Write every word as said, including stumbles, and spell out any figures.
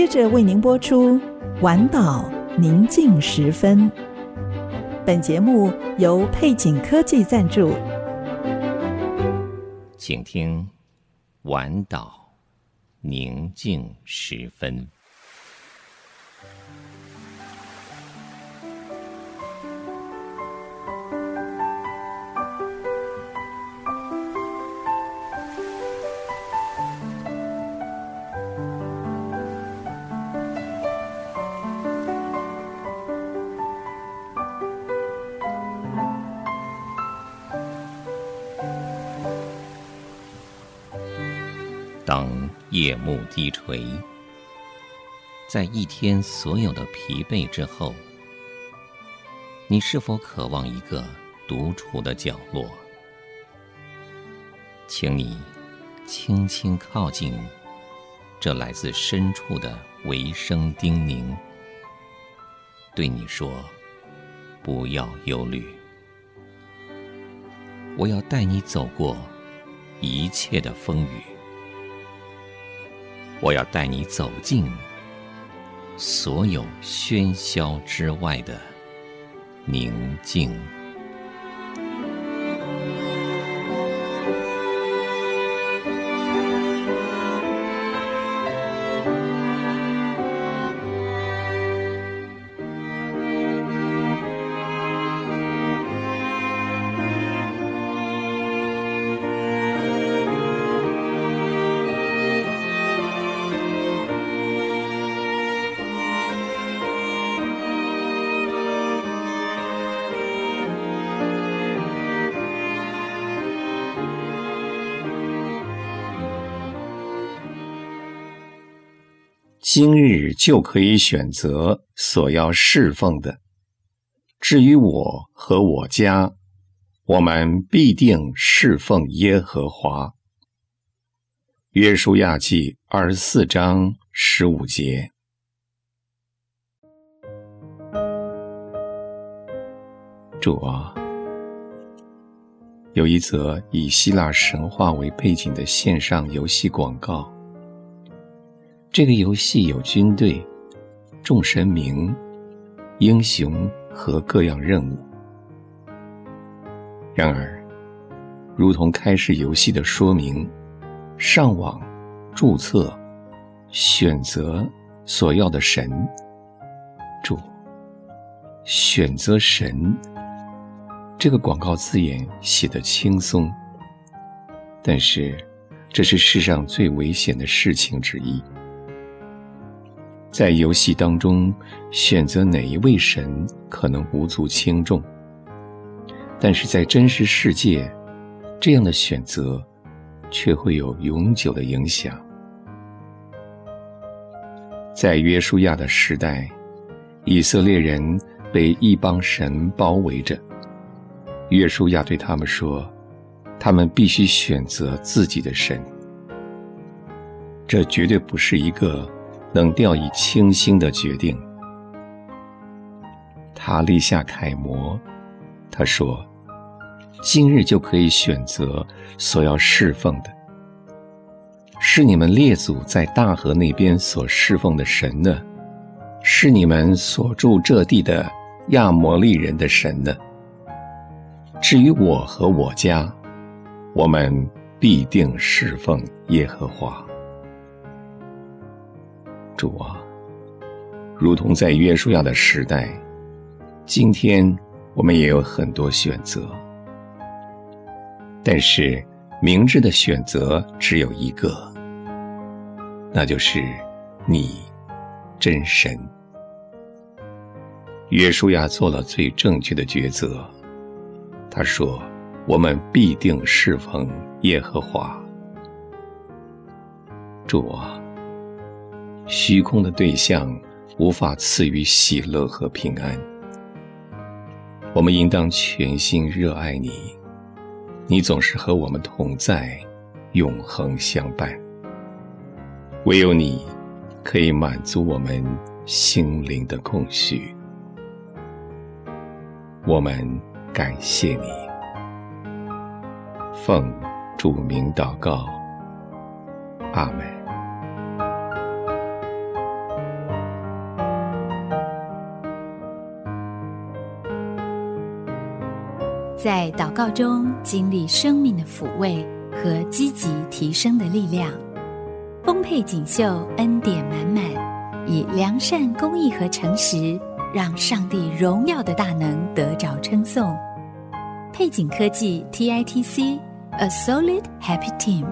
接着为您播出《晚岛宁静时分》。本节目由配景科技赞助。请听《晚岛宁静时分》。当夜幕低垂，在一天所有的疲惫之后，你是否渴望一个独处的角落？请你轻轻靠近这来自深处的微声叮咛，对你说：不要忧虑，我要带你走过一切的风雨，我要带你走进所有喧嚣之外的宁静。今日就可以选择所要侍奉的，至于我和我家，我们必定侍奉耶和华。约书亚记二十四章十五节。主啊，有一则以希腊神话为背景的线上游戏广告。这个游戏有军队、众神明、英雄和各样任务。然而，如同开始游戏的说明，上网、注册、选择所要的神。主，选择神，这个广告字眼写得轻松，但是这是世上最危险的事情之一。在游戏当中，选择哪一位神可能无足轻重，但是在真实世界，这样的选择却会有永久的影响。在约书亚的时代，以色列人被一帮神包围着，约书亚对他们说，他们必须选择自己的神。这绝对不是一个能掉以轻心的决定。他立下楷模，他说，今日就可以选择所要侍奉的，是你们列祖在大河那边所侍奉的神呢，是你们所住这地的亚摩利人的神呢，至于我和我家，我们必定侍奉耶和华。主啊，如同在约书亚的时代，今天我们也有很多选择，但是明智的选择只有一个，那就是你，真神。约书亚做了最正确的抉择，他说，我们必定侍奉耶和华。主啊，虚空的对象无法赐予喜乐和平安，我们应当全心热爱你，你总是和我们同在，永恒相伴。唯有你可以满足我们心灵的空虚。我们感谢你，奉主名祷告，阿们。在祷告中经历生命的抚慰和积极提升的力量。丰沛锦绣，恩典满满，以良善、公义和诚实，让上帝荣耀的大能得着称颂。配景科技 T I T C A Solid Happy Team。